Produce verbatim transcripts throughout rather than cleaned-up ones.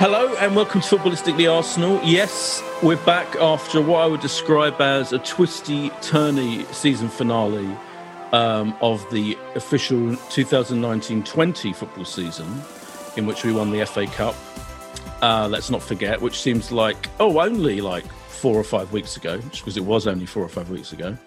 Hello and welcome to Footballistically Arsenal. Yes, we're back after what I would describe as a twisty-turny season finale um, of the official two thousand nineteen twenty football season, in which we won the F A Cup, uh, let's not forget, which seems like, oh, only like four or five weeks ago, because it was only four or five weeks ago.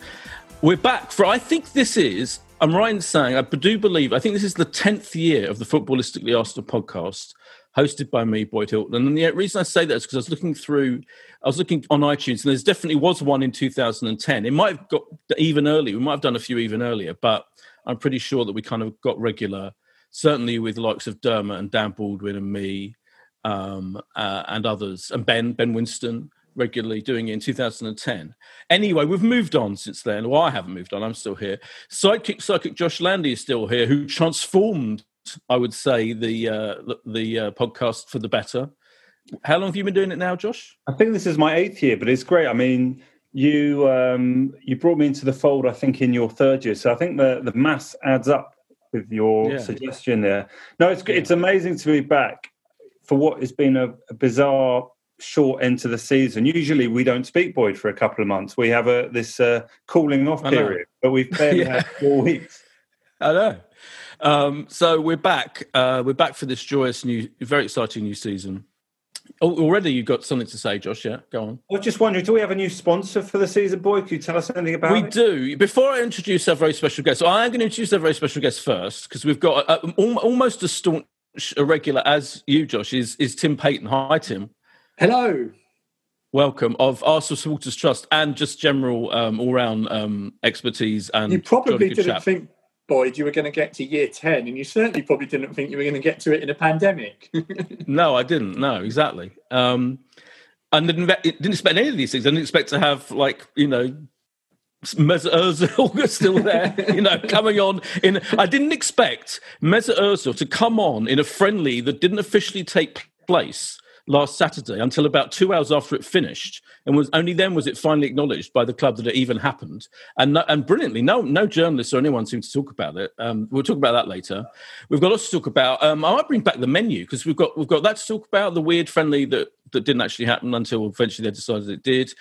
We're back for, I think this is, I'm right in saying, I do believe, I think this is the tenth year of the Footballistically Arsenal podcast, hosted by me, Boyd Hilton. And the reason I say that is because I was looking through, I was looking on iTunes, and there's definitely was one in two thousand ten. It might have got even earlier. We might have done a few even earlier, but I'm pretty sure that we kind of got regular, certainly with the likes of Dermot and Dan Baldwin and me um, uh, and others, and Ben, Ben Winston, regularly doing it in two thousand ten. Anyway, we've moved on since then. Well, I haven't moved on. I'm still here. Psychic, psychic Josh Landy is still here, who transformed, I would say, the uh, the uh, podcast for the better. How long have you been doing it now, Josh? I think this is my eighth year, but it's great. I mean, you um, you brought me into the fold, I think, in your third year. So I think the, the maths adds up with your yeah. suggestion there. No, it's yeah. it's amazing to be back for what has been a, a bizarre short end to the season. Usually we don't speak, Boyd, for a couple of months. We have a this uh, cooling off period, but we've barely yeah. had four weeks. I know. Um, so we're back. Uh, we're back for this joyous new, very exciting new season. Oh, already you've got something to say, Josh, yeah? Go on. I was just wondering, do we have a new sponsor for the season, Boyd? Can you tell us anything about we it? We do. Before I introduce our very special guest, so I am going to introduce our very special guest first, because we've got a, a, almost as staunch a regular as you, Josh, is, is Tim Payton. Hi, Tim. Hello. Welcome, of Arsenal Supporters Trust, and just general um, all-round um, expertise. And you probably didn't chap. think... Boyd, you were going to get to year ten, and you certainly probably didn't think you were going to get to it in a pandemic. No, I didn't. No, exactly. Um, I didn't, didn't expect any of these things. I didn't expect to have, like, you know, Mesut Ozil still there, you know, coming on. In I didn't expect Mesut Ozil to come on in a friendly that didn't officially take place last Saturday until about two hours after it finished, and was only then was it finally acknowledged by the club that it even happened. And and brilliantly, no no journalists or anyone seemed to talk about it. Um, we'll talk about that later. We've got lots to talk about. Um, I might bring back the menu, because we've got we've got that to talk about. The weird friendly that, that didn't actually happen until eventually they decided it did.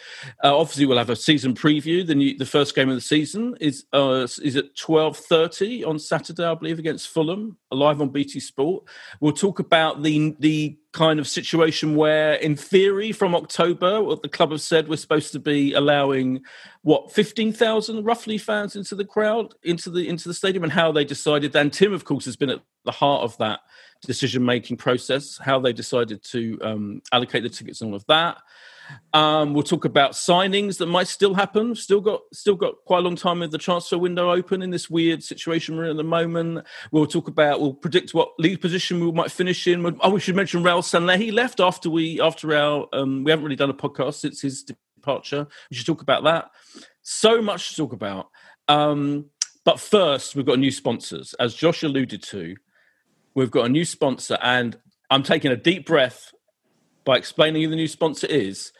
Uh, obviously, we'll have a season preview. The new, the first game of the season is uh, is at twelve thirty on Saturday, I believe, against Fulham, live on B T Sport. We'll talk about the the. kind of situation where, in theory, from October, what the club have said, we're supposed to be allowing what, fifteen thousand roughly fans into the crowd, into the into the stadium, and how they decided. And Tim, of course, has been at the heart of that decision-making process, how they decided to um, allocate the tickets and all of that. Um, we'll talk about signings that might still happen. Still got still got quite a long time with the transfer window open in this weird situation we're in at the moment. We'll talk about, we'll predict what league position we might finish in. Oh, we should mention Raul Sanllehi left after we, after our, um, we haven't really done a podcast since his departure. We should talk about that. So much to talk about. Um, but first, we've got new sponsors. As Josh alluded to, we've got a new sponsor, and I'm taking a deep breath by explaining who the new sponsor is.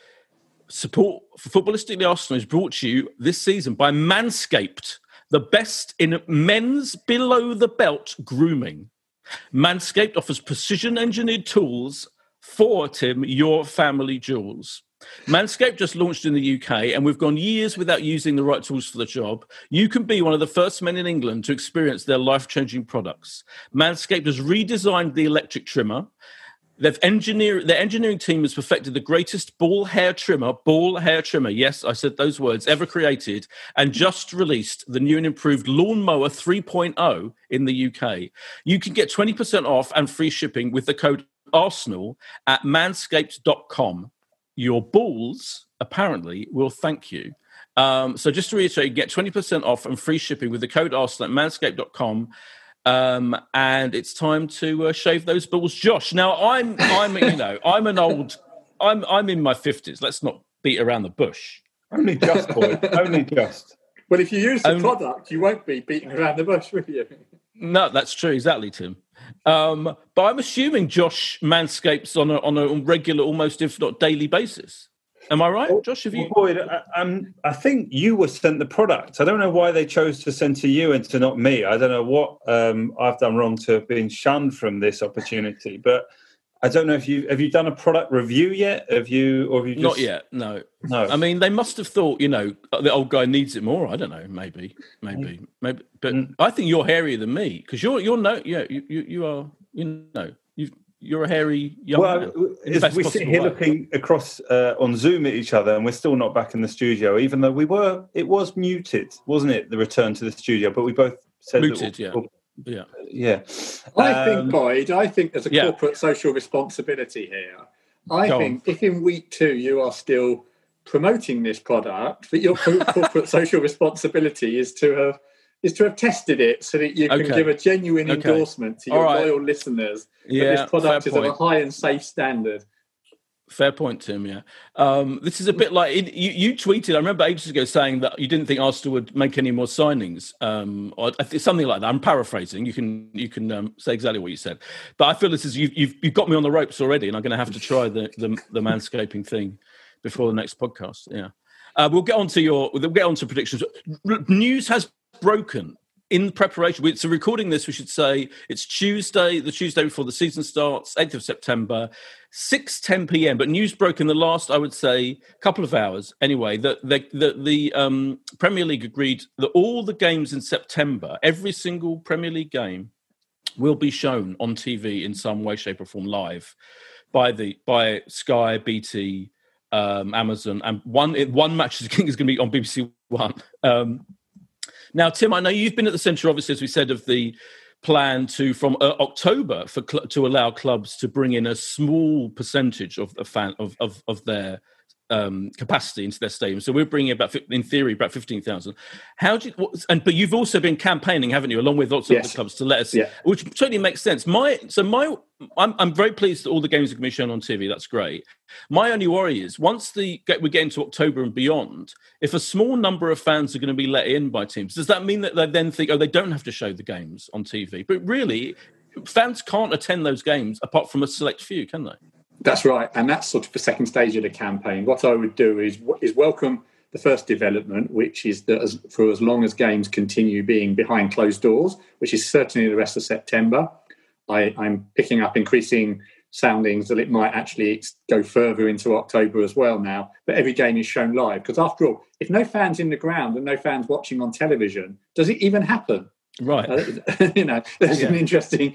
Support for Footballistically Arsenal is brought to you this season by Manscaped, the best in men's below-the-belt grooming. Manscaped offers precision-engineered tools for, Tim, your family jewels. Manscaped just launched in the U K, and we've gone years without using the right tools for the job. You can be one of the first men in England to experience their life-changing products. Manscaped has redesigned the electric trimmer. They've engineer, their engineering team has perfected the greatest ball hair trimmer, ball hair trimmer, yes, I said those words, ever created, and just released the new and improved Lawnmower three point oh in the U K. You can get twenty percent off and free shipping with the code ARSENAL at manscaped dot com. Your balls, apparently, will thank you. Um, so just to reiterate, you get twenty percent off and free shipping with the code ARSENAL at manscaped dot com. Um, and it's time to uh, shave those balls, Josh. Now I'm, I'm, you know, I'm an old, I'm, I'm in my fifties. Let's not beat around the bush. Only just, Boyd. Only just. Well, if you use the um, product, you won't be beating around the bush, will you? No, that's true. Exactly, Tim. Um, but I'm assuming Josh manscapes on a on a regular, almost if not daily basis. Am I right, well, Josh? Have you? Well, Boyd, I, um, I think you were sent the product. I don't know why they chose to send to you and to not me. I don't know what um, I've done wrong to have been shunned from this opportunity. But I don't know if you have you done a product review yet. Have you? Or have you? Just... Not yet. No. No. I mean, they must have thought, you know, the old guy needs it more. I don't know. Maybe. Maybe. Maybe. But mm. I think you're hairier than me because you're you're no yeah you you, you are you know you've. You're a hairy young well, man. Well, we sit here way. looking across uh, on Zoom at each other, and we're still not back in the studio, even though we were. It was muted, wasn't it? The return to the studio, but we both said muted. That we'll, yeah, we'll, yeah, yeah. I um, think, Boyd. I think there's a yeah. corporate social responsibility here. I Go think on. If in week two you are still promoting this product, that your corporate social responsibility is to have is to have tested it so that you can okay. give a genuine okay. endorsement to your right. loyal listeners that yeah, this product is point. of a high and safe standard. Fair point, Tim, yeah. Um, this is a bit like, it, you, you tweeted, I remember ages ago saying that you didn't think Arsenal would make any more signings, um, or something like that. I'm paraphrasing. You can you can um, say exactly what you said. But I feel this is, you've, you've, you've got me on the ropes already, and I'm going to have to try the, the, the manscaping thing before the next podcast, yeah. Uh, we'll get on to your, we'll get on to predictions. News has broken in preparation. So recording this, we should say it's Tuesday, the Tuesday before the season starts, eighth of September, six ten p.m. But news broke in the last, I would say, couple of hours. Anyway, that the, the, the um, Premier League agreed that all the games in September, every single Premier League game, will be shown on T V in some way, shape, or form live by the by Sky, B T, um, Amazon, and one one match is going to be on B B C One. Um, Now, Tim, I know you've been at the centre, obviously, as we said, of the plan to from uh, October for cl- to allow clubs to bring in a small percentage of the fan of of, of their um, capacity into their stadium. So we're bringing about, in theory, about fifteen thousand. How do you? What, and but you've also been campaigning, haven't you, along with lots of yes. other clubs to let us, yeah. which totally makes sense. My so my I'm I'm very pleased that all the games are going to be shown on T V. That's great. My only worry is once the we get into October and beyond, if a small number of fans are going to be let in by teams, does that mean that they then think, oh, they don't have to show the games on T V? But really, fans can't attend those games apart from a select few, can they? That's right, and that's sort of the second stage of the campaign. What I would do is is welcome the first development, which is that as, for as long as games continue being behind closed doors, which is certainly the rest of September, I, I'm picking up increasing soundings that it might actually go further into October as well now, but every game is shown live. Because after all, if no fans in the ground and no fans watching on television, does it even happen? Right. Uh, you know, there's yeah. an interesting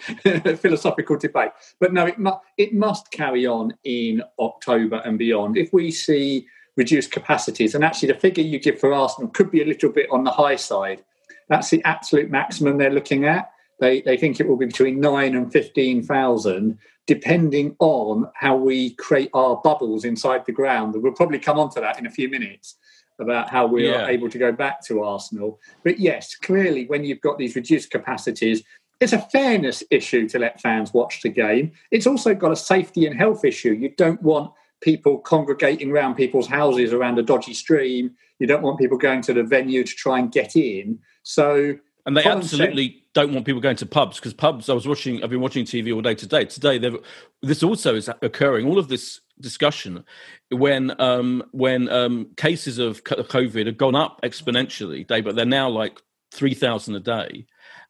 philosophical debate. But no, it, mu- it must carry on in October and beyond. If we see reduced capacities. And actually the figure you give for Arsenal could be a little bit on the high side. That's the absolute maximum they're looking at. They they think it will be between nine and fifteen thousand, depending on how we create our bubbles inside the ground. We'll probably come on to that in a few minutes about how we yeah. are able to go back to Arsenal. But yes, clearly when you've got these reduced capacities, it's a fairness issue to let fans watch the game. It's also got a safety and health issue. You don't want people congregating around people's houses around a dodgy stream. You don't want people going to the venue to try and get in. So, and they absolutely sense. don't want people going to pubs, because pubs, I was watching, I've been watching T V all day today. Today, they've, this also is occurring, all of this discussion, when um, when um, cases of COVID have gone up exponentially, day, but they're now like three thousand a day.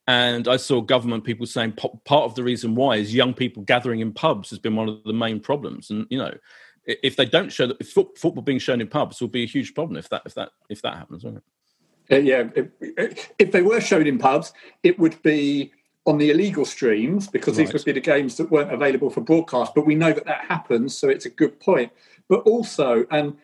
And I saw government people saying part of the reason why is young people gathering in pubs has been one of the main problems. And, you know, if they don't show that football being shown in pubs will be a huge problem if that if that if that happens, won't it? Uh, yeah, if, if they were shown in pubs, it would be on the illegal streams, because right. these would be the games that weren't available for broadcast. But we know that that happens, so it's a good point. But also, and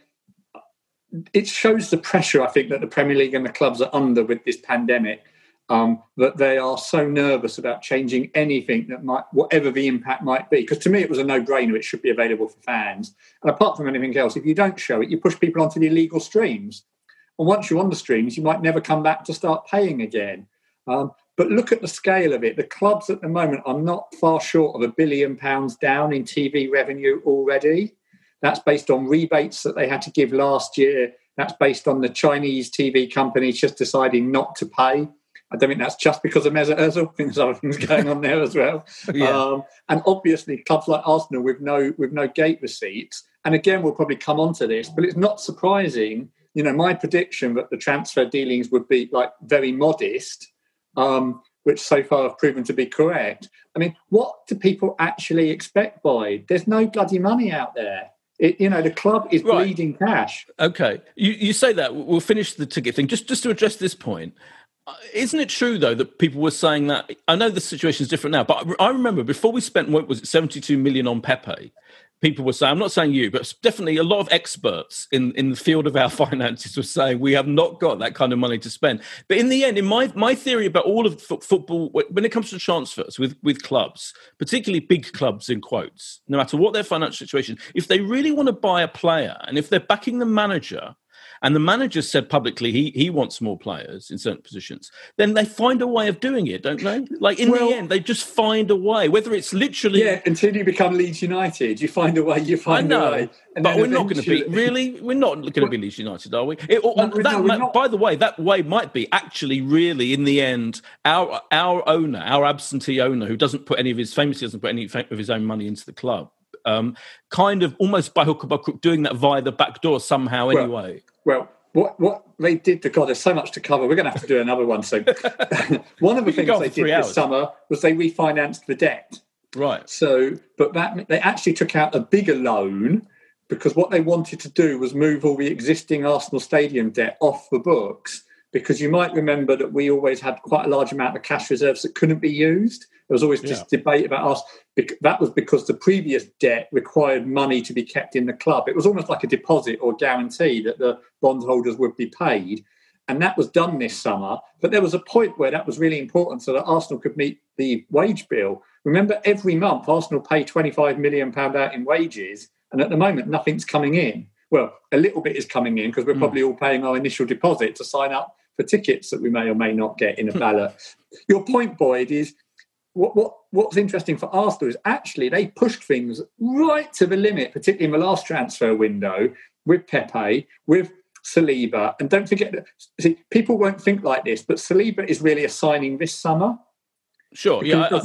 um, it shows the pressure I think that the Premier League and the clubs are under with this pandemic. Um, that they are so nervous about changing anything that might, whatever the impact might be. Because to me, it was a no-brainer. It should be available for fans. And apart from anything else, if you don't show it, you push people onto the illegal streams. And once you're on the streams, you might never come back to start paying again. Um, but look at the scale of it. The clubs at the moment are not far short of a billion pounds down in T V revenue already. That's based on rebates that they had to give last year. That's based on the Chinese T V companies just deciding not to pay. I don't think that's just because of Mesut Ozil. I think there's other things going on there as well. yeah. um, and obviously, clubs like Arsenal with no with no gate receipts. And again, we'll probably come on to this, but it's not surprising. You know, my prediction that the transfer dealings would be like very modest, um, which so far have proven to be correct. I mean, what do people actually expect, Boyd? There's no bloody money out there. It, you know, the club is right. bleeding cash. Okay, you you say that. We'll finish the ticket thing just just to address this point. Isn't it true, though, that people were saying that? I know the situation is different now, but I remember before we spent, what was it, seventy-two million on Pepe, people were saying, I'm not saying you, but definitely a lot of experts in, in the field of our finances were saying we have not got that kind of money to spend. But in the end, in my my theory about all of f- football, when it comes to transfers with, with clubs, particularly big clubs in quotes, no matter what their financial situation, if they really want to buy a player and if they're backing the manager, and the manager said publicly he he wants more players in certain positions, then they find a way of doing it, don't they? Like, in well, the end, they just find a way, whether it's literally... Yeah, until you become Leeds United, you find a way, you find I know, a way. And but we're eventually... not going to be... Really? We're not going to be Leeds United, are we? It, or, no, that, no, that, by the way, that way might be actually really, in the end, our our owner, our absentee owner, who doesn't put any of his... Famously doesn't put any of his own money into the club, um, kind of almost by hook or by crook doing that via the back door somehow anyway. Well, Well, what, what they did to God, there's so much to cover. We're going to have to do another one soon. One of the things they did hours. this summer was they refinanced the debt. Right. So, but that they actually took out a bigger loan because what they wanted to do was move all the existing Arsenal Stadium debt off the books. Because you might remember that we always had quite a large amount of cash reserves that couldn't be used. There was always this yeah. debate about us. That was because the previous debt required money to be kept in the club. It was almost like a deposit or guarantee that the bondholders would be paid. And that was done this summer. But there was a point where that was really important so that Arsenal could meet the wage bill. Remember, every month Arsenal pay twenty-five million pounds out in wages. And at the moment, nothing's coming in. Well, a little bit is coming in because we're mm. probably all paying our initial deposit to sign up for tickets that we may or may not get in a ballot. Your point, Boyd, is what, what what's interesting for Arsenal is actually they pushed things right to the limit, particularly in the last transfer window with Pepe, with Saliba. And don't forget that, see, people won't think like this, but Saliba is really a signing this summer. Sure, yeah. I, do,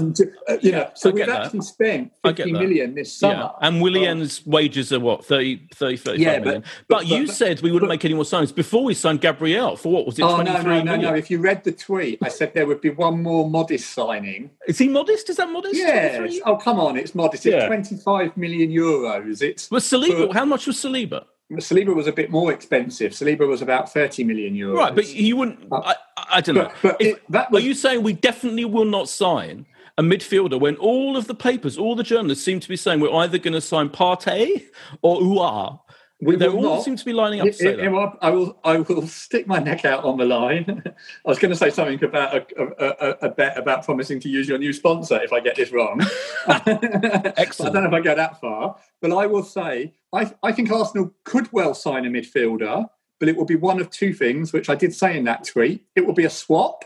uh, you yeah, know, so I we've actually that. spent fifty million this summer. Yeah. And Willian's um, wages are what, thirty, thirty, thirty-five yeah, but, million? But, but you but, said we wouldn't but, make any more signings before we signed Gabriel for what was it, oh, twenty-three no, no, million? No, no, no. If you read the tweet, I said there would be one more modest signing. Is he modest? Is that modest? Yeah. Oh, come on, it's modest. It's yeah. twenty-five million euros. It's was Saliba, for, how much was Saliba? Saliba was a bit more expensive. Saliba was about thirty million euros. Right, but you wouldn't... Uh, I, I don't but, know. But if, it, that was, are you saying we definitely will not sign a midfielder when all of the papers, all the journalists seem to be saying we're either going to sign Partey or Aouar? We they all not, seem to be lining up to say it, that. It, I will, I will stick my neck out on the line. I was going to say something about a, a, a bet about promising to use your new sponsor if I get this wrong. Excellent. I don't know if I go that far, but I will say I, I think Arsenal could well sign a midfielder, but it will be one of two things, which I did say in that tweet. It will be a swap.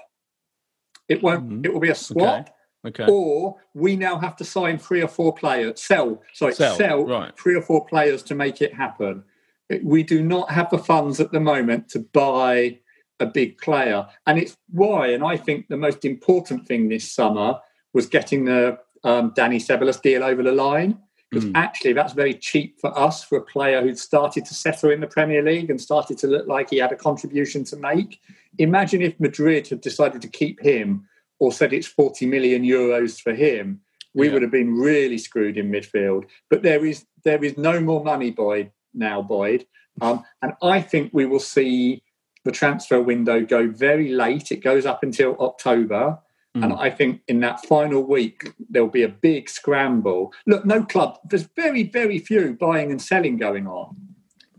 It won't. Mm-hmm. It will be a swap. Okay. Okay. Or we now have to sign three or four players, sell, sorry, sell, sell right. three or four players to make it happen. We do not have the funds at the moment to buy a big player. And it's why, and I think the most important thing this summer was getting the um, Dani Ceballos deal over the line. Because mm. actually that's very cheap for us, for a player who'd started to settle in the Premier League and started to look like he had a contribution to make. Imagine if Madrid had decided to keep him or said it's forty million euros for him, we yeah. would have been really screwed in midfield. But there is there is no more money, Boyd, now, Boyd. Um, and I think we will see the transfer window go very late. It goes up until October. Mm. And I think in that final week, there'll be a big scramble. Look, no club, there's very, very few buying and selling going on.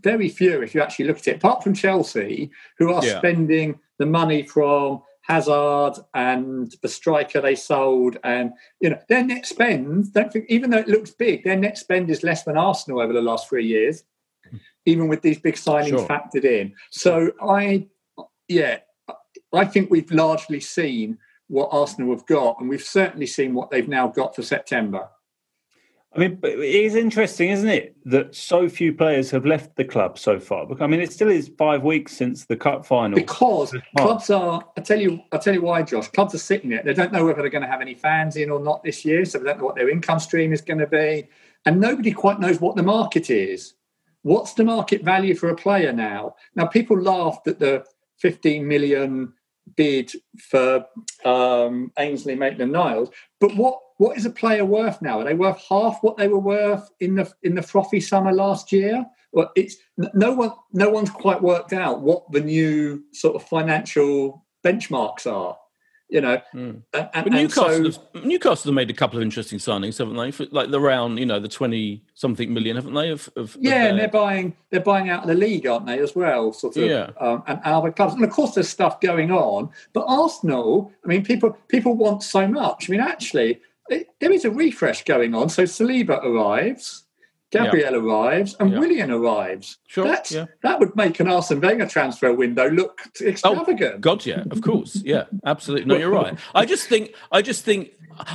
Very few, if you actually look at it, apart from Chelsea, who are yeah. spending the money from Hazard and the striker they sold, and you know their net spend. Don't think, even though it looks big, their net spend is less than Arsenal over the last three years, even with these big signings sure. factored in. So I, yeah, I think we've largely seen what Arsenal have got, and we've certainly seen what they've now got for September. I mean, it is interesting, isn't it, that so few players have left the club so far? I mean, it still is five weeks since the cup final. Because clubs are, I tell you, I tell you why, Josh. Clubs are sitting there; they don't know whether they're going to have any fans in or not this year, so they don't know what their income stream is going to be, and nobody quite knows what the market is. What's the market value for a player now? Now, people laughed at the fifteen million bid for um, Ainsley Maitland-Niles, but what? What is a player worth now? Are they worth half what they were worth in the in the frothy summer last year? Well, it's no one no one's quite worked out what the new sort of financial benchmarks are. You know, mm. and, and, but Newcastle, and so, have, Newcastle have made a couple of interesting signings, haven't they? For, like the round, you know, the twenty something million, haven't they? Of, of yeah, of and they're buying they're buying out of the league, aren't they? As well, sort of, yeah. um, and other clubs, and of course there's stuff going on. But Arsenal, I mean, people people want so much. I mean, actually. There is a refresh going on. So Saliba arrives, Gabriel yeah. arrives, and yeah. Willian arrives. Sure, That's, yeah. that would make an Arsene Wenger transfer window look extravagant. Oh, God, yeah, of course, yeah, absolutely. No, you're right. I just think, I just think,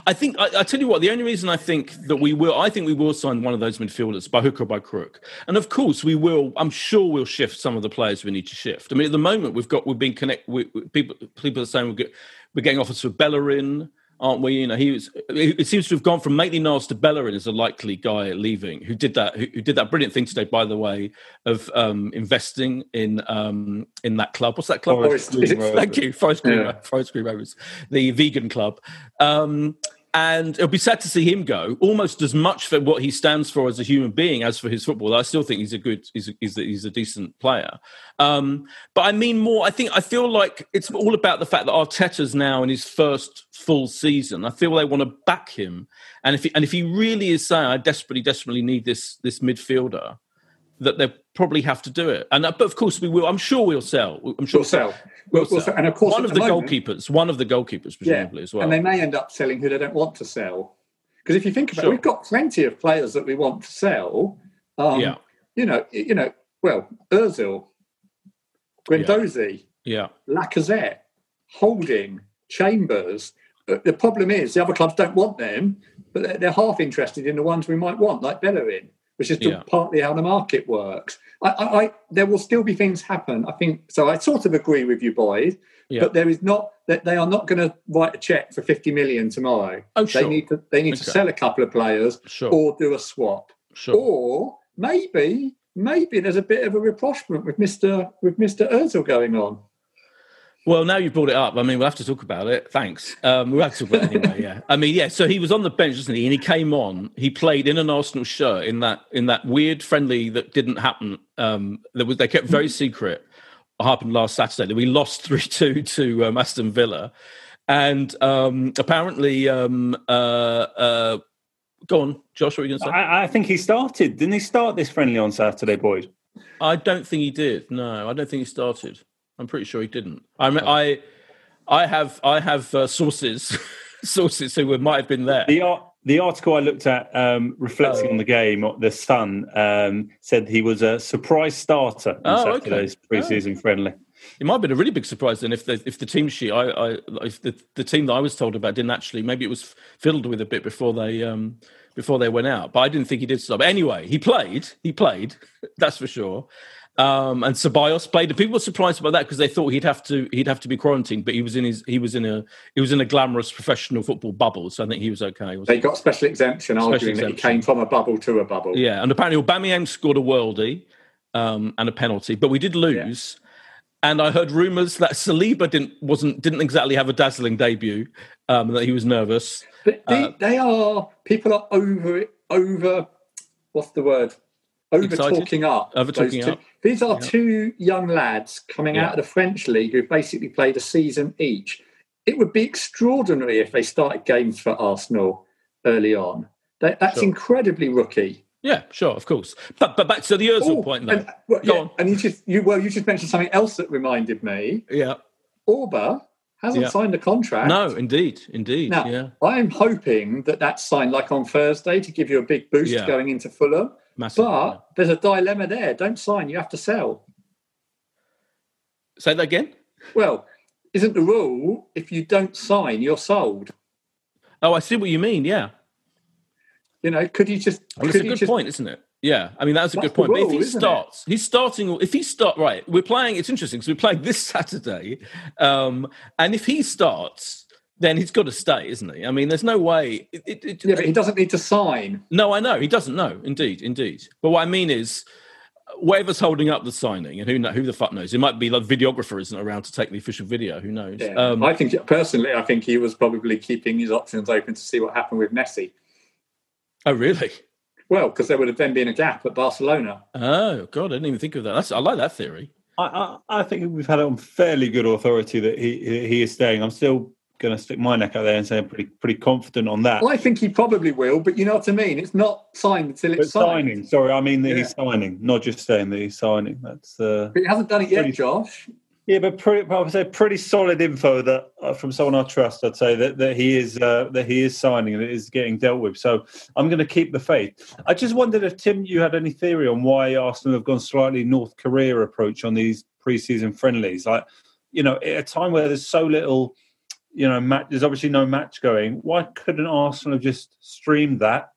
I think, I, I tell you what. The only reason I think that we will, I think we will sign one of those midfielders by hook or by crook. And of course, we will. I'm sure we'll shift some of the players we need to shift. I mean, at the moment, we've got we've been connect. We, people, people are saying we're, get, we're getting offers for Bellerin. Aren't we? You know, he was. It seems to have gone from Maitland-Niles to Bellerin as a likely guy leaving. Who did that? Who, who did that brilliant thing today? By the way, of um, investing in um, in that club. What's that club? Forest Green. Thank you, Forest Green. Yeah. Forest Green Rovers, the vegan club. Um, and it'll be sad to see him go. Almost as much for what he stands for as a human being as for his football. I still think he's a good. He's a, he's a, he's a decent player. Um, but I mean more. I think I feel like it's all about the fact that Arteta's now in his first full season. I feel they want to back him, and if he, and if he really is saying, "I desperately, desperately need this this midfielder," that they probably have to do it. And uh, but of course we will. I'm sure we'll sell. I'm sure we'll sell. We'll, we'll sell. sell. And of course, one of the, the moment, goalkeepers, one of the goalkeepers, presumably yeah, as well. And they may end up selling who they don't want to sell. Because if you think about sure. it, we've got plenty of players that we want to sell. Um, yeah. You know. You know. Well, Ozil, Guendouzi, yeah. yeah, Lacazette, Holding, Chambers. The problem is the other clubs don't want them, but they're half interested in the ones we might want, like Bellerin, which is yeah. partly how the market works. I, I, I, there will still be things happen, I think. So I sort of agree with you, Boyd, yeah. but there is not that they are not going to write a cheque for fifty million tomorrow. Oh, sure. They need to they need okay. to sell a couple of players sure. or do a swap, sure. or maybe maybe there's a bit of a rapprochement with Mister with Mister Ozil going on. Well, now you brought it up. I mean, we'll have to talk about it. Thanks. Um, we'll have to talk about it anyway, yeah. I mean, yeah, so he was on the bench, wasn't he? And he came on. He played in an Arsenal shirt in that in that weird friendly that didn't happen. Um, that was they kept very secret. It happened last Saturday. That we lost three two to um, Aston Villa. And um, apparently... Um, uh, uh, go on, Josh, what were you going to say? I, I think he started. Didn't he start this friendly on Saturday, Boyd? I don't think he did. No, I don't think he started. I'm pretty sure he didn't. I mean, I, I have, I have uh, sources, sources who might have been there. The, ar- the article I looked at, um, reflecting oh. on the game, the Sun um, said he was a surprise starter in oh, Saturday's okay. pre-season oh. friendly. It might have been a really big surprise then if the if the team sheet, I, I if the, the team that I was told about didn't actually, maybe it was fiddled with a bit before they um before they went out. But I didn't think he did stop. But anyway, he played. He played. That's for sure. Um, and Ceballos played. People were surprised by that because they thought he'd have to he'd have to be quarantined. But he was in his he was in a he was in a glamorous professional football bubble, so I think he was okay. They got special exemption, special arguing exemption. That he came from a bubble to a bubble. Yeah, and apparently Aubameyang scored a worldie um, and a penalty, but we did lose. Yeah. And I heard rumours that Saliba didn't wasn't didn't exactly have a dazzling debut. Um, that he was nervous. But they, uh, they are people are over over. What's the word? Over talking up. Over talking up. These are yeah. two young lads coming yeah. out of the French league who basically played a season each. It would be extraordinary if they started games for Arsenal early on. They, that's sure. incredibly rookie. Yeah, sure, of course. But but back to the Ozil point, though. And, well, Go yeah, on. And you just you well, you just mentioned something else that reminded me. Yeah, Orba hasn't yeah. signed a contract. No, indeed, indeed. Now, yeah. I'm hoping that that's signed like on Thursday to give you a big boost yeah. going into Fulham. Massive, but yeah. there's a dilemma there. Don't sign. You have to sell. Say that again. Well, isn't the rule if you don't sign, you're sold? Oh, I see what you mean. Yeah. You know, could he just... Well, it's a good just, point, isn't it? Yeah, I mean, that's a that's good point. Rule, but if he starts, it? he's starting... If he starts... Right, we're playing... It's interesting, because we're playing this Saturday. Um, and if he starts, then he's got to stay, isn't he? I mean, there's no way... It, it, it, yeah, but he doesn't need to sign. No, I know. He doesn't know. Indeed, indeed. But what I mean is... Whatever's holding up the signing, and who know, who the fuck knows? It might be the like, videographer isn't around to take the official video. Who knows? Yeah. Um, I think, personally, I think he was probably keeping his options open to see what happened with Messi. Oh, really? Well, because there would have then been a gap at Barcelona. Oh, God, I didn't even think of that. That's, I like that theory. I, I, I think we've had it on fairly good authority that he he is staying. I'm still going to stick my neck out there and say I'm pretty pretty confident on that. Well, I think he probably will, but you know what I mean? It's not signed until it's but signed. Signing. Sorry, I mean that yeah. he's signing, not just saying that he's signing. That's uh, But he hasn't done it yet, pretty, Josh. Yeah, but pretty, I would say pretty solid info that uh, from someone I trust. I'd say that, that he is uh, that he is signing and it is getting dealt with. So I'm going to keep the faith. I just wondered if Tim, you had any theory on why Arsenal have gone slightly North Korea approach on these pre-season friendlies, like you know, at a time where there's so little, you know, match, there's obviously no match going. Why couldn't Arsenal have just streamed that?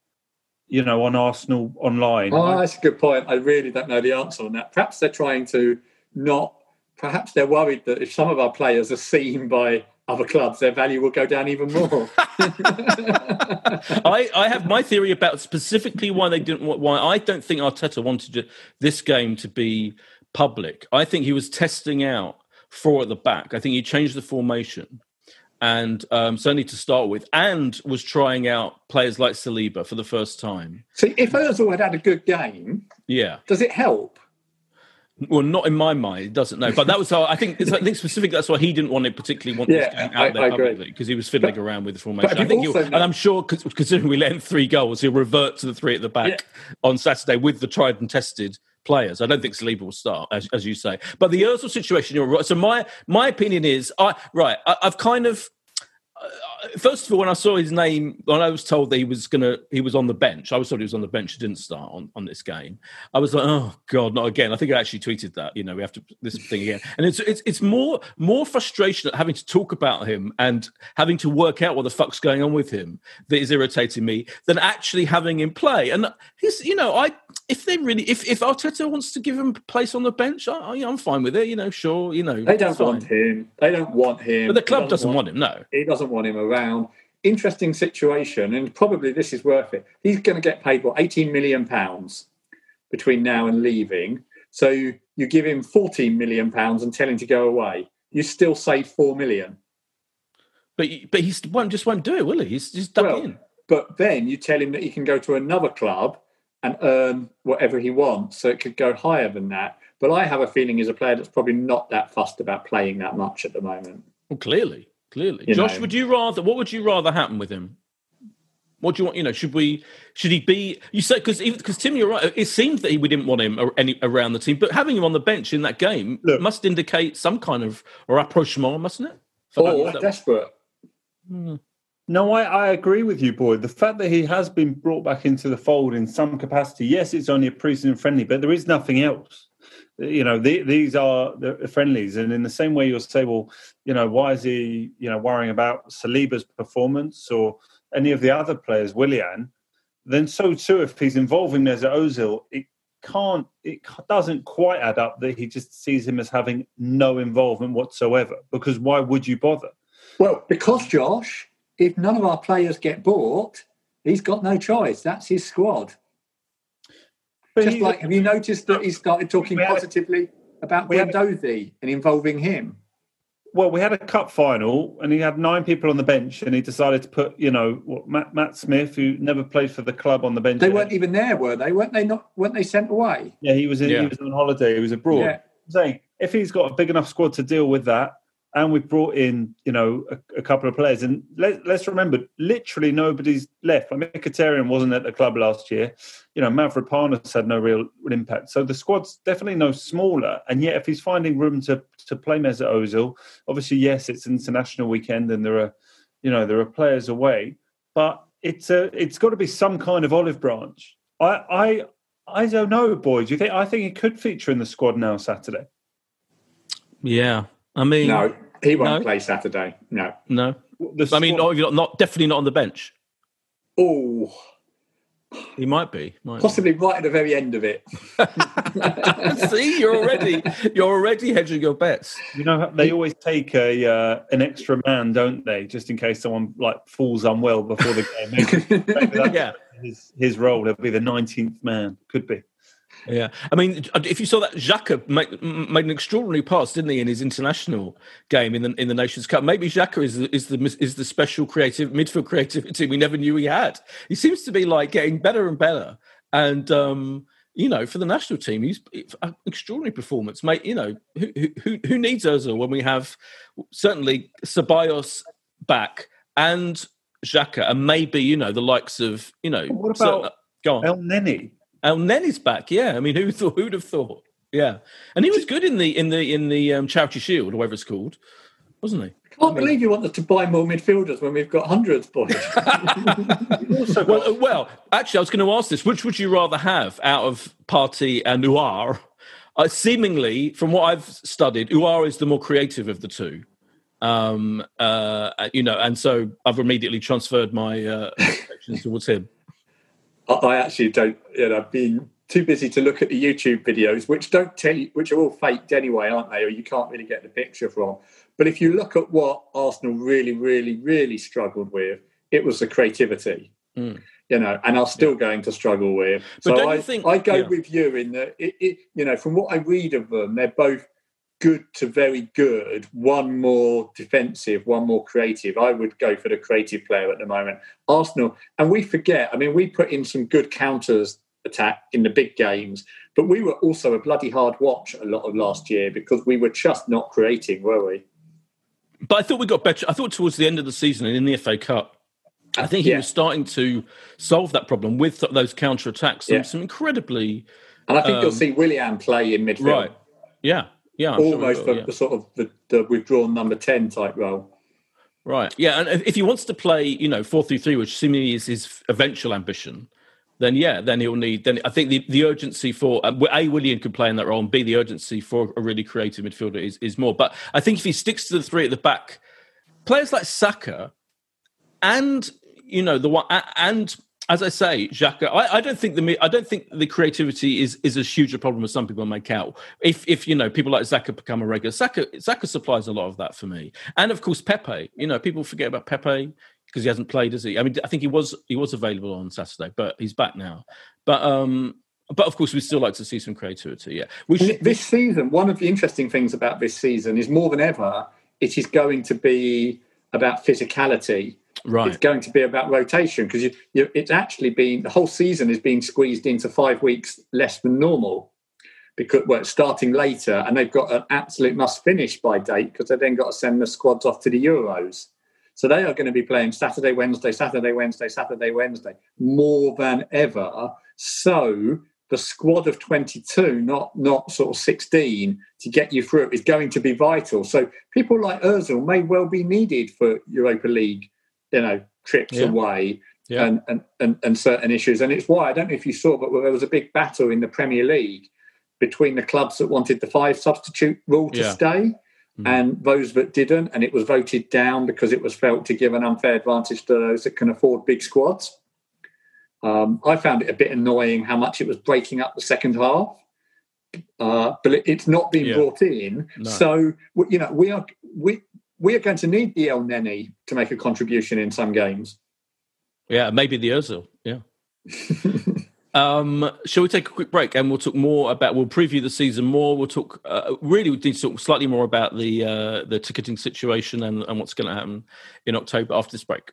You know, on Arsenal online. Oh, that's a good point. I really don't know the answer on that. Perhaps they're trying to not. Perhaps they're worried that if some of our players are seen by other clubs, their value will go down even more. I, I have my theory about specifically why they didn't. Why I don't think Arteta wanted this game to be public. I think he was testing out four at the back. I think he changed the formation, and um, certainly to start with, and was trying out players like Saliba for the first time. See, if Ozil had had a good game, yeah, does it help? Well, not in my mind, it doesn't know. But that was how I think. I think specifically that's why he didn't want it particularly. Want yeah, this game out I, there I publicly because he was fiddling but, around with the formation. I think, he'll, and I'm sure, considering we let him three goals, he'll revert to the three at the back yeah. on Saturday with the tried and tested players. I don't think Saliba will start, as, as you say. But the Ozil situation, you're right. So my my opinion is, I right. I, I've kind of. First of all, when I saw his name, when I was told that he was gonna, he was on the bench. I was told he was on the bench. He didn't start on, on this game. I was like, oh God, not again. I think I actually tweeted that. You know, we have to this thing again. And it's it's it's more more frustration at having to talk about him and having to work out what the fuck's going on with him that is irritating me than actually having him play. And he's, you know, I if they really if, if Arteta wants to give him a place on the bench, I, I, I'm fine with it. You know, sure, you know, they don't want him. They don't want him. But the club doesn't, doesn't want him. No, he doesn't want him around. Interesting situation, and probably this is worth it. He's going to get paid what eighteen million pounds between now and leaving, so you, you give him fourteen million pounds and tell him to go away. You still save four million, but but he won't just won't do it, will he? He's just dug well, in. But then you tell him that he can go to another club and earn whatever he wants, so it could go higher than that. But I have a feeling he's a player that's probably not that fussed about playing that much at the moment. Well, clearly Clearly. You Josh, know. would you rather, what would you rather happen with him? What do you want? You know, should we? Should he be? You say because because Tim, you're right. It seems that we didn't want him any around the team, but having him on the bench in that game Look, must indicate some kind of rapprochement, mustn't it? Or oh, desperate. Hmm. No, I, I agree with you, Boyd. The fact that he has been brought back into the fold in some capacity, yes, it's only a pre-season friendly, but there is nothing else. You know, the, these are the friendlies. And in the same way you'll say, well, you know, why is he, you know, worrying about Saliba's performance or any of the other players, Willian? Then so too, if he's involving Mesut Ozil, it can't, it doesn't quite add up that he just sees him as having no involvement whatsoever, because why would you bother? Well, because, Josh, if none of our players get bought, he's got no choice. That's his squad. But Just like, have you noticed that he started talking had, positively about Guendouzi and involving him? Well, we had a cup final and he had nine people on the bench and he decided to put, you know, what, Matt, Matt Smith, who never played for the club, on the bench. They yet. weren't even there, were they? Weren't they not? Weren't they sent away? Yeah, he was in, yeah. He was on holiday. He was abroad. Yeah. I'm saying, if he's got a big enough squad to deal with that, and we've brought in, you know, a, a couple of players. And let, let's remember, literally nobody's left. Like Mkhitaryan wasn't at the club last year. You know, Mavropanos had no real impact. So the squad's definitely no smaller. And yet if he's finding room to, to play Mesut Ozil, obviously, yes, it's an international weekend and there are, you know, there are players away. But it's a, it's got to be some kind of olive branch. I I, I don't know, boys. Do you think? I think he could feature in the squad now Saturday. Yeah. I mean, no, he won't no. play Saturday. No, no. I mean, not, not definitely not on the bench. Oh, he might be, might possibly be. Right at the very end of it. See, you're already you're already hedging your bets. You know, they always take a uh, an extra man, don't they, just in case someone like falls unwell before the game. Yeah, his his role will be the nineteenth man. Could be. Yeah, I mean, if you saw that, Xhaka made, made an extraordinary pass, didn't he, in his international game in the in the Nations Cup? Maybe Xhaka is the, is the is the special creative midfield creativity we never knew he had. He seems to be like getting better and better, and um, you know, for the national team, he's an extraordinary performance, mate. You know, who who who needs Ozil when we have certainly Ceballos back and Xhaka, and maybe, you know, the likes of, you know, what about certain, Elneny? Elneny's back, yeah. I mean, who thought, who'd have thought? Yeah, and he was good in the in the in the um, Charity Shield, or whatever it's called, wasn't he? I can't I mean, believe you want us to buy more midfielders when we've got hundreds, boys. got... well, well, actually, I was going to ask this: which would you rather have out of Partey and Aouar? Uh, seemingly, from what I've studied, Aouar is the more creative of the two. Um, uh, you know, and so I've immediately transferred my uh, affections towards him. I actually don't, you know, I've been too busy to look at the YouTube videos, which don't tell you, which are all faked anyway, aren't they? Or you can't really get the picture from. But if you look at what Arsenal really, really, really struggled with, it was the creativity, mm. you know, and are still yeah. going to struggle with. But so don't I, you think, I go yeah. with you in that, it, it, you know, from what I read of them, they're both good to very good, one more defensive, one more creative. I would go for the creative player at the moment. Arsenal, and we forget, I mean, we put in some good counters attack in the big games, but we were also a bloody hard watch a lot of last year because we were just not creating, were we? But I thought we got better. I thought towards the end of the season and in the F A Cup, I think he yeah. was starting to solve that problem with those counter-attacks. Some, yeah. some incredibly... And I think um, you'll see Willian play in midfield. Right, yeah. Yeah, I'm almost sure will, the, yeah. the sort of the, the withdrawn number ten type role. Right. Yeah, and if he wants to play, you know, four three three, which seemingly is his eventual ambition, then yeah, then he'll need. Then I think the, the urgency for uh, a Willian could play in that role, and B, the urgency for a really creative midfielder is is more. But I think if he sticks to the three at the back, players like Saka, and you know the one and. As I say, Xhaka, I, I don't think the I don't think the creativity is, is as huge a problem as some people make out. If if you know people like Xhaka become a regular, Xhaka Xhaka supplies a lot of that for me. And of course Pepe, you know, people forget about Pepe because he hasn't played, has he? I mean, I think he was he was available on Saturday, but he's back now. But um, but of course we still like to see some creativity. Yeah, we should... this season. One of the interesting things about this season is more than ever, it is going to be about physicality. Right. It's going to be about rotation because you, you, it's actually been the whole season is being squeezed into five weeks less than normal because we're well, starting later and they've got an absolute must finish by date because they've then got to send the squads off to the Euros. So they are going to be playing Saturday, Wednesday, Saturday, Wednesday, Saturday, Wednesday, more than ever. So the squad of twenty-two, not not sort of sixteen, to get you through it is going to be vital. So people like Ozil may well be needed for Europa League, you know, trips yeah. away yeah. And, and, and, and certain issues. And it's why, I don't know if you saw, but there was a big battle in the Premier League between the clubs that wanted the five substitute rule to yeah. stay mm-hmm. and those that didn't. And it was voted down because it was felt to give an unfair advantage to those that can afford big squads. Um, I found it a bit annoying how much it was breaking up the second half, uh, but it, it's not been yeah. brought in. No. So, you know, we are we we are going to need the Elneny to make a contribution in some games. Yeah, maybe the Ozil, yeah. Um, shall we take a quick break and we'll talk more about, we'll preview the season more. We'll talk, uh, really we need to talk slightly more about the uh, the ticketing situation and, and what's going to happen in October after this break.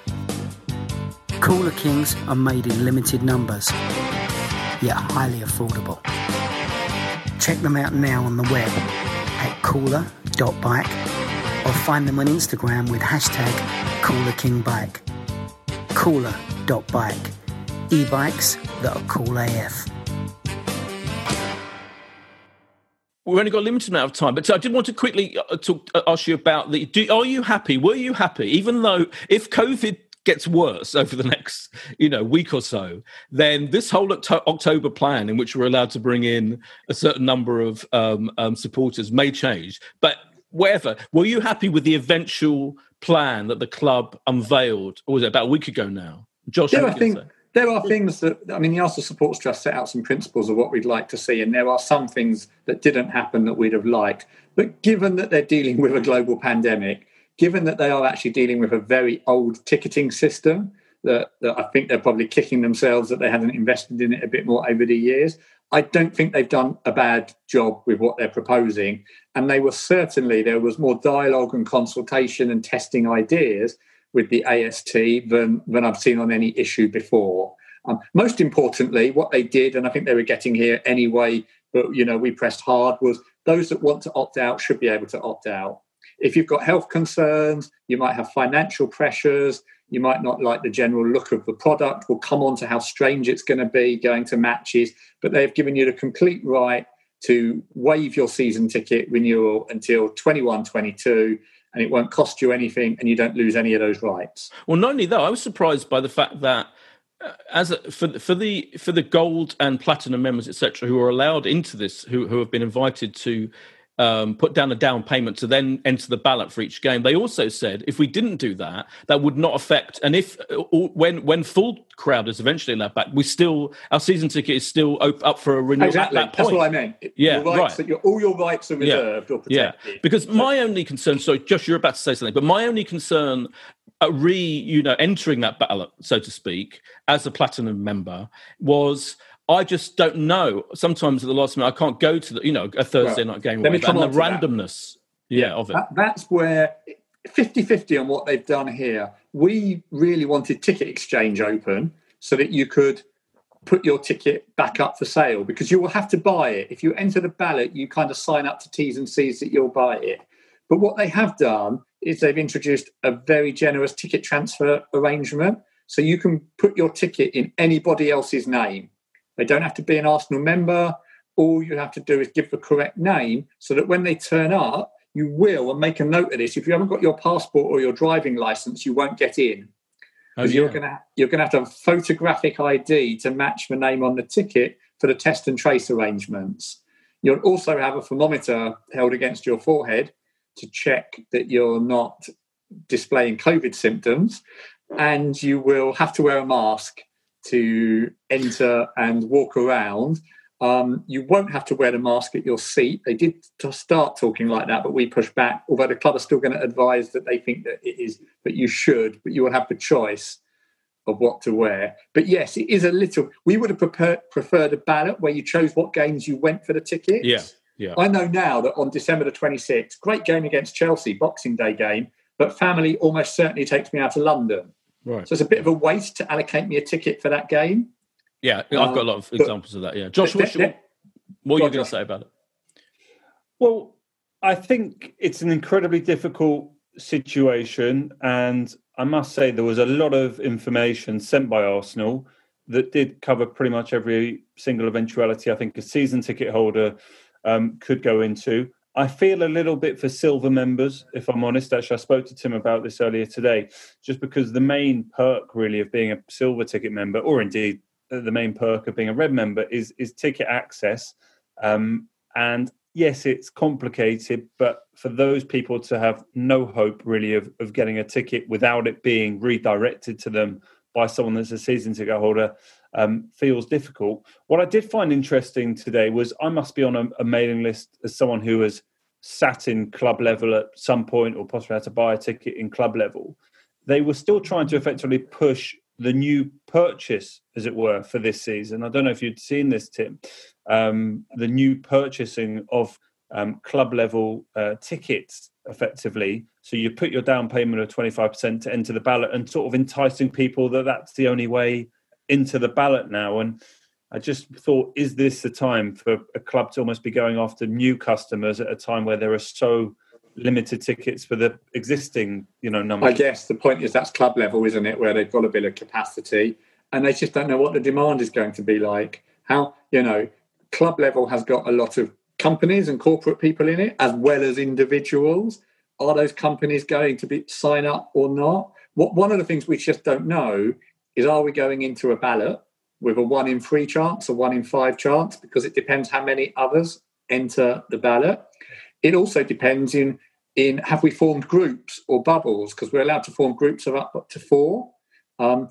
Cooler Kings are made in limited numbers, yet highly affordable. Check them out now on the web at cooler dot bike or find them on Instagram with hashtag CoolerKingBike. Cooler dot bike. E-bikes that are cool A F. We've only got a limited amount of time, but I did want to quickly talk, ask you about the... Do, are you happy? Were you happy? Even though if COVID gets worse over the next, you know, week or so, then this whole October plan in which we're allowed to bring in a certain number of um, um, supporters may change. But whatever, were you happy with the eventual plan that the club unveiled, or was it about a week ago now? Josh, there, I think, there are things that, I mean, the Arsenal Supporters Trust set out some principles of what we'd like to see, and there are some things that didn't happen that we'd have liked. But given that they're dealing with a global pandemic, given that they are actually dealing with a very old ticketing system that, that I think they're probably kicking themselves that they hadn't invested in it a bit more over the years, I don't think they've done a bad job with what they're proposing. And they were certainly, there was more dialogue and consultation and testing ideas with the A S T than, than I've seen on any issue before. Um, most importantly, what they did, and I think they were getting here anyway, but, you know, we pressed hard, was those that want to opt out should be able to opt out. If you've got health concerns, you might have financial pressures, you might not like the general look of the product. We'll come on to how strange it's going to be going to matches, but they've given you the complete right to waive your season ticket renewal until twenty-one twenty-two, and it won't cost you anything and you don't lose any of those rights. Well, not only though, I was surprised by the fact that As a, for for the for the gold and platinum members, et cetera, who are allowed into this, who who have been invited to um, put down a down payment to then enter the ballot for each game, they also said if we didn't do that, that would not affect. And if or when when full crowd is eventually allowed back, we still our season ticket is still op- up for a renewal. Exactly, at that point. That's what I meant. Yeah, your rights, right. Your, all your rights are reserved yeah. or protected. Yeah, because so, my only concern. Sorry, Josh, you're about to say something, but my only concern. A re, you know, entering that ballot, so to speak, as a platinum member was, I just don't know. Sometimes at the last minute, I can't go to the, you know, a Thursday well, night game. Let me come and the randomness that. yeah, of it. That, that's where fifty-fifty on what they've done here. We really wanted ticket exchange open so that you could put your ticket back up for sale because you will have to buy it. If you enter the ballot, you kind of sign up to T's and C's that you'll buy it. But what they have done is they've introduced a very generous ticket transfer arrangement. So you can put your ticket in anybody else's name. They don't have to be an Arsenal member. All you have to do is give the correct name so that when they turn up, you will, and make a note of this, if you haven't got your passport or your driving licence, you won't get in. Oh, yeah. You're going to you're going to have to have photographic I D to match the name on the ticket for the test and trace arrangements. You'll also have a thermometer held against your forehead to check that you're not displaying COVID symptoms, and you will have to wear a mask to enter and walk around. Um, you won't have to wear the mask at your seat. They did to start talking like that, but we pushed back, although the club are still going to advise that they think that it is, that you should, but you will have the choice of what to wear. But yes, it is a little, we would have prepared, preferred a ballot where you chose what games you went for the tickets. Yeah, yeah. I know now that on December the twenty-sixth, great game against Chelsea, Boxing Day game, but family almost certainly takes me out of London. Right. So it's a bit of a waste to allocate me a ticket for that game. Yeah, I've got a lot of examples um, but, of that, yeah. Josh, what, should, what are you going to say about it? Well, I think it's an incredibly difficult situation, and I must say there was a lot of information sent by Arsenal that did cover pretty much every single eventuality I think a season ticket holder um, could go into. I feel a little bit for silver members, if I'm honest. Actually, I spoke to Tim about this earlier today, just because the main perk, really, of being a silver ticket member, or indeed the main perk of being a red member is is ticket access. Um, and yes, it's complicated, but for those people to have no hope really of, of getting a ticket without it being redirected to them by someone that's a season ticket holder um, feels difficult. What I did find interesting today was I must be on a, a mailing list as someone who has sat in club level at some point or possibly had to buy a ticket in club level. They were still trying to effectively push the new purchase, as it were, for this season. I don't know if you'd seen this, Tim, um, the new purchasing of um, club-level uh, tickets, effectively. So you put your down payment of twenty-five percent to enter the ballot and sort of enticing people that that's the only way into the ballot now. And I just thought, is this the time for a club to almost be going after new customers at a time where there are so limited tickets for the existing, you know, number? I guess the point is that's club level, isn't it, where they've got a bit of capacity and they just don't know what the demand is going to be like. How, you know, club level has got a lot of companies and corporate people in it, as well as individuals. Are those companies going to be sign up or not? What one of the things we just don't know is, are we going into a ballot with a one in three chance or one in five chance? Because it depends how many others enter the ballot. It also depends in, in have we formed groups or bubbles, because we're allowed to form groups of up to four. Um,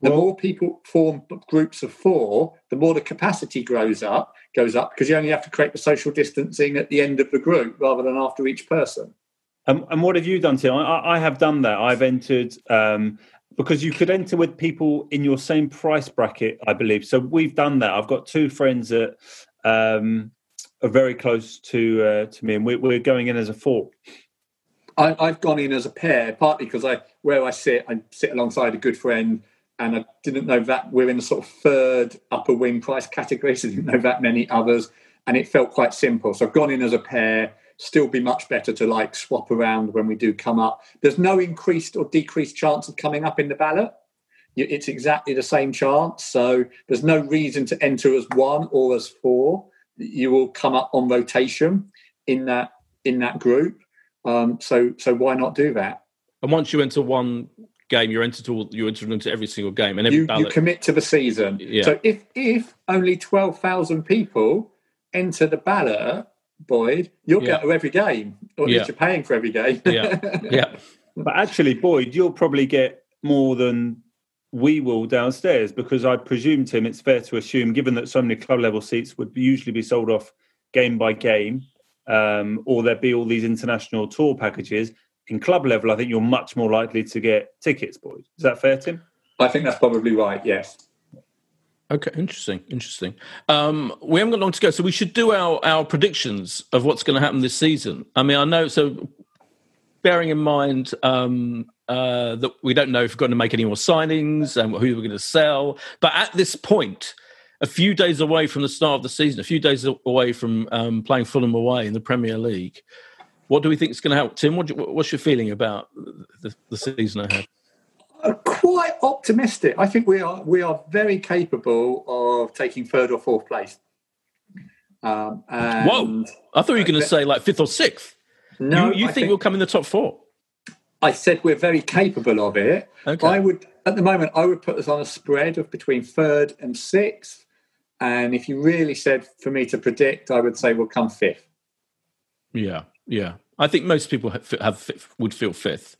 the well, more people form groups of four, the more the capacity grows up, goes up, because you only have to create the social distancing at the end of the group rather than after each person. Um, and what have you done, Tim? I, I have done that. I've entered, um, because you could enter with people in your same price bracket, I believe. So we've done that. I've got two friends that... Um, are very close to uh, to me, and we, we're going in as a four. I, I've gone in as a pair, partly because I where I sit, I sit alongside a good friend, and I didn't know that we're in the sort of third upper wing price category, so I didn't know that many others, and it felt quite simple. So I've gone in as a pair. Still be much better to like swap around when we do come up. There's no increased or decreased chance of coming up in the ballot. It's exactly the same chance, so there's no reason to enter as one or as four. You will come up on rotation in that in that group. Um, so so why not do that? And once you enter one game, you're entered to all, you're entered into every single game, and every you, ballot. You commit to the season. Yeah. So if if only twelve thousand people enter the ballot, Boyd, you'll yeah. go to every game, or yeah. at least you're paying for every game. yeah, yeah. But actually, Boyd, you'll probably get more than we will downstairs, because I presume, Tim, it's fair to assume, given that so many club level seats would usually be sold off game by game, um, or there'd be all these international tour packages, in club level, I think you're much more likely to get tickets, Boyd. Is that fair, Tim? I think that's probably right, yes. Okay, interesting, interesting. Um, we haven't got long to go, so we should do our, our predictions of what's going to happen this season. I mean, I know, so bearing in mind... Um, Uh, that we don't know if we're going to make any more signings and who we're going to sell. But at this point, a few days away from the start of the season, a few days away from um, playing Fulham away in the Premier League, what do we think is going to happen? Tim, what do, what's your feeling about the, the season ahead? I'm quite optimistic. I think we are we are very capable of taking third or fourth place. Um, and Whoa! I thought you were going to say like fifth or sixth. No, you, you think, think we'll come in the top four? I said we're very capable of it. Okay. I would, at the moment, I would put us on a spread of between third and sixth. And if you really said for me to predict, I would say we'll come fifth. Yeah, yeah. I think most people have, have would feel fifth.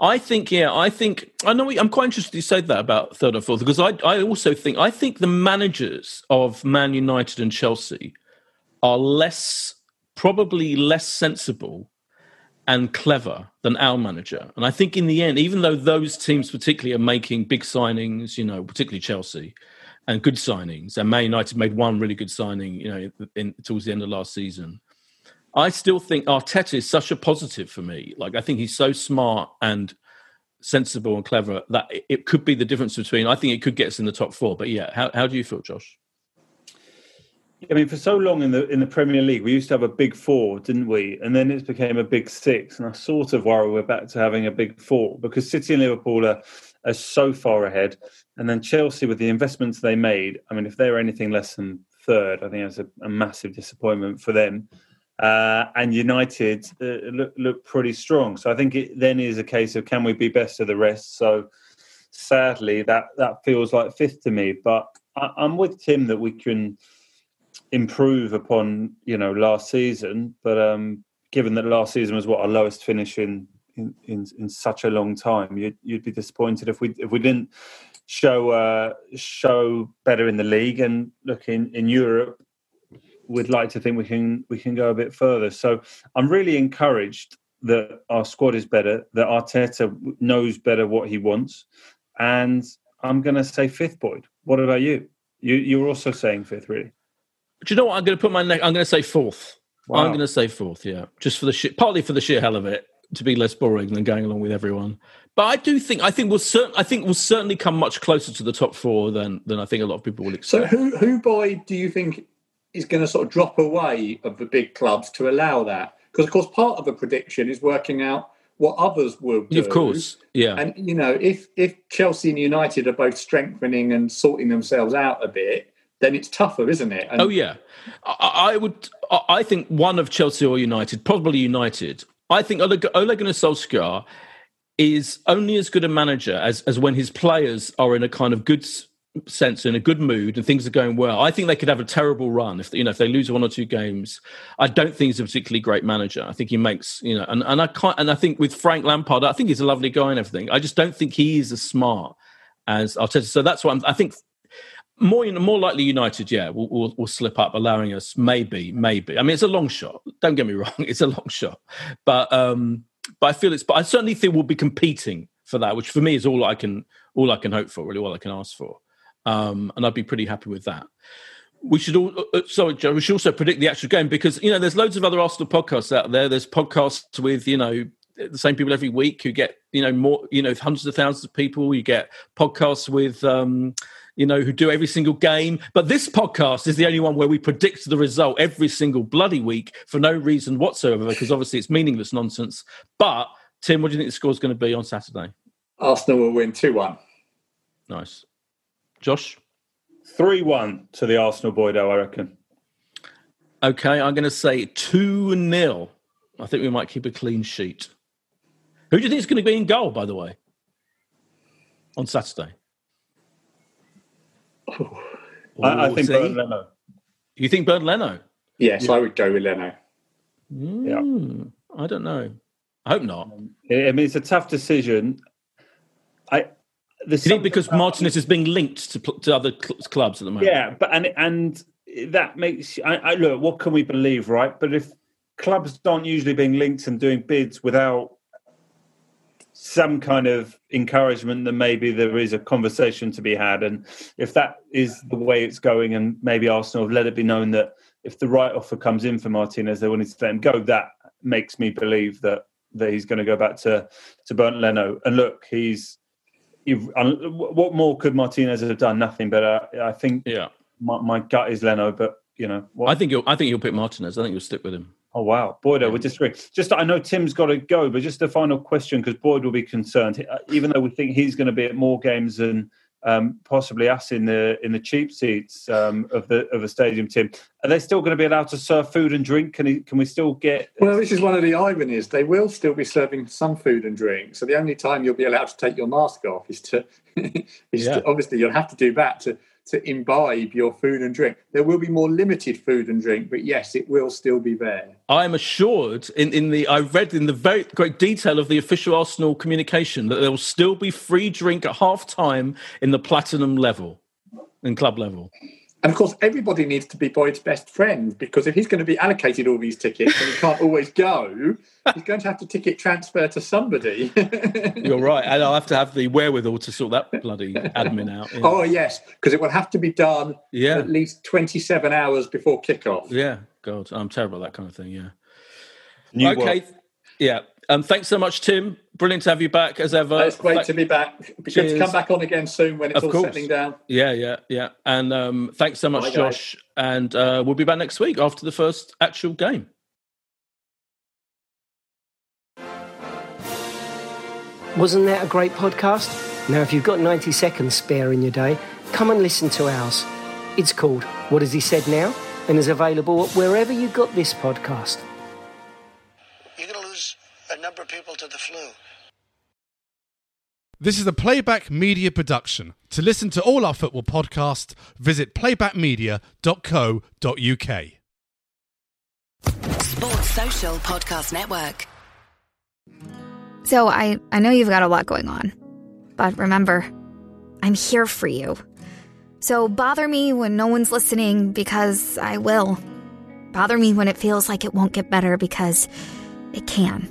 I think, yeah, I think, I know I'm quite interested you said that about third and fourth, because I, I also think, I think the managers of Man United and Chelsea are less, probably less sensible and clever than our manager. And I think in the end, even though those teams particularly are making big signings, you know, particularly Chelsea, and good signings, and Man United made one really good signing, you know, in, towards the end of last season, I still think Arteta is such a positive for me. Like, I think he's so smart and sensible and clever that it could be the difference between, I think it could get us in the top four. But yeah, how, how do you feel, Josh? I mean, for so long in the in the Premier League, we used to have a big four, didn't we? And then it became a big six. And I sort of worry we're back to having a big four, because City and Liverpool are, are so far ahead. And then Chelsea, with the investments they made, I mean, if they're anything less than third, I think that's a, a massive disappointment for them. Uh, and United uh, look, look pretty strong. So I think it then is a case of, can we be best of the rest? So sadly, that, that feels like fifth to me. But I, I'm with Tim that we can improve upon, you know, last season. But um, given that last season was what, our lowest finish in in, in, in such a long time, you'd, you'd be disappointed if we if we didn't show uh, show better in the league. And look, in, in Europe, we'd like to think we can we can go a bit further. So I'm really encouraged that our squad is better, that Arteta knows better what he wants. And I'm going to say fifth, Boyd. What about you? You you're also saying fifth, really? Do you know what? I'm going to put my neck. I'm going to say fourth. Wow. I'm going to say fourth, yeah. Just for the shit, partly for the sheer hell of it, to be less boring than going along with everyone. But I do think I think we'll certain I think we'll certainly come much closer to the top four than than I think a lot of people will expect. So who who Boyd do you think is going to sort of drop away of the big clubs to allow that? Because, of course, part of the prediction is working out what others will do. Of course, yeah. And, you know, if, if Chelsea and United are both strengthening and sorting themselves out a bit, then it's tougher, isn't it? And oh, yeah. I, I would. I think one of Chelsea or United, probably United. I think Ole, Ole Gunnar Solskjaer is only as good a manager as, as when his players are in a kind of good sense, in a good mood, and things are going well. I think they could have a terrible run if, you know, if they lose one or two games. I don't think he's a particularly great manager. I think he makes, you know, and, and I can't, and I think with Frank Lampard, I think he's a lovely guy and everything. I just don't think he is as smart as Arteta. So that's what I'm, I think. More, more likely United, yeah, will will will slip up, allowing us maybe, maybe. I mean, it's a long shot. Don't get me wrong, it's a long shot, but um, but I feel it's. But I certainly think we'll be competing for that, which for me is all I can, all I can hope for, really, all I can ask for. Um, and I'd be pretty happy with that. We should all, uh, sorry, Joe, we should also predict the actual game, because, you know, there's loads of other Arsenal podcasts out there. There's podcasts with, you know, the same people every week who get, you know, more, you know, hundreds of thousands of people. You get podcasts with, um, you know, who do every single game. But this podcast is the only one where we predict the result every single bloody week for no reason whatsoever, because obviously it's meaningless nonsense. But, Tim, what do you think the score's going to be on Saturday? Arsenal will win two one. Nice. Josh? three one to the Arsenal, Boydo, I reckon. Okay, I'm going to say two nil. I think we might keep a clean sheet. Who do you think is going to be in goal, by the way, on Saturday? Oh. Ooh, I, I think Bernd Leno. You think Bernd Leno? Yes, yeah. I would go with Leno. Mm, yeah. I don't know. I hope not. I mean, it's a tough decision. I... Do you think because Martinez is being linked to, to other cl- clubs at the moment? Yeah, but and and that makes I, I look. What can we believe, right? But if clubs aren't usually being linked and doing bids without some kind of encouragement, then maybe there is a conversation to be had. And if that is the way it's going, and maybe Arsenal have let it be known that if the right offer comes in for Martinez, they wanted to let him go. That makes me believe that that he's going to go back to to Bernd Leno. And look, he's. You've, what more could Martinez have done? Nothing. But uh, I think yeah. my, my gut is Leno. But you know, what? I think you'll. I think you'll pick Martinez. I think you'll stick with him. Oh wow, Boyd, yeah. We disagree. Just I know Tim's got to go, but just a final question, because Boyd will be concerned, even though we think he's going to be at more games than um, possibly us in the in the cheap seats um, of the of the stadium. Tim, are they still going to be allowed to serve food and drink? Can he, can we still get? Well, this is one of the ironies. They will still be serving some food and drink. So the only time you'll be allowed to take your mask off is to. is yeah. to obviously, you'll have to do that to to imbibe your food and drink. There will be more limited food and drink, but yes, it will still be there. I'm assured in, in the, I read in the very great detail of the official Arsenal communication that there will still be free drink at half time in the platinum level and club level. And of course, everybody needs to be Boyd's best friend, because if he's going to be allocated all these tickets and he can't always go, he's going to have to ticket transfer to somebody. You're right. And I'll have to have the wherewithal to sort that bloody admin out. Yeah. Oh, yes, because it will have to be done yeah. at least twenty-seven hours before kickoff. Yeah, God, I'm terrible at that kind of thing, yeah. New okay, world. yeah. Um, thanks so much, Tim. Brilliant to have you back as ever. It's great Th- to be back. It'd be good to come back on again soon when it's of all course. settling down. Yeah, yeah, yeah. And um, thanks so much, Bye, Josh. Guys. And uh, we'll be back next week after the first actual game. Wasn't that a great podcast? Now, if you've got ninety seconds spare in your day, come and listen to ours. It's called What Has He Said Now? And is available wherever you got this podcast. A number of people to the flu. This is a Playback Media production. To listen to all our football podcasts, visit playback media dot co dot u k. Sports Social Podcast Network. So I, I know you've got a lot going on, but remember, I'm here for you. So bother me when no one's listening, because I will. Bother me when it feels like it won't get better, because it can.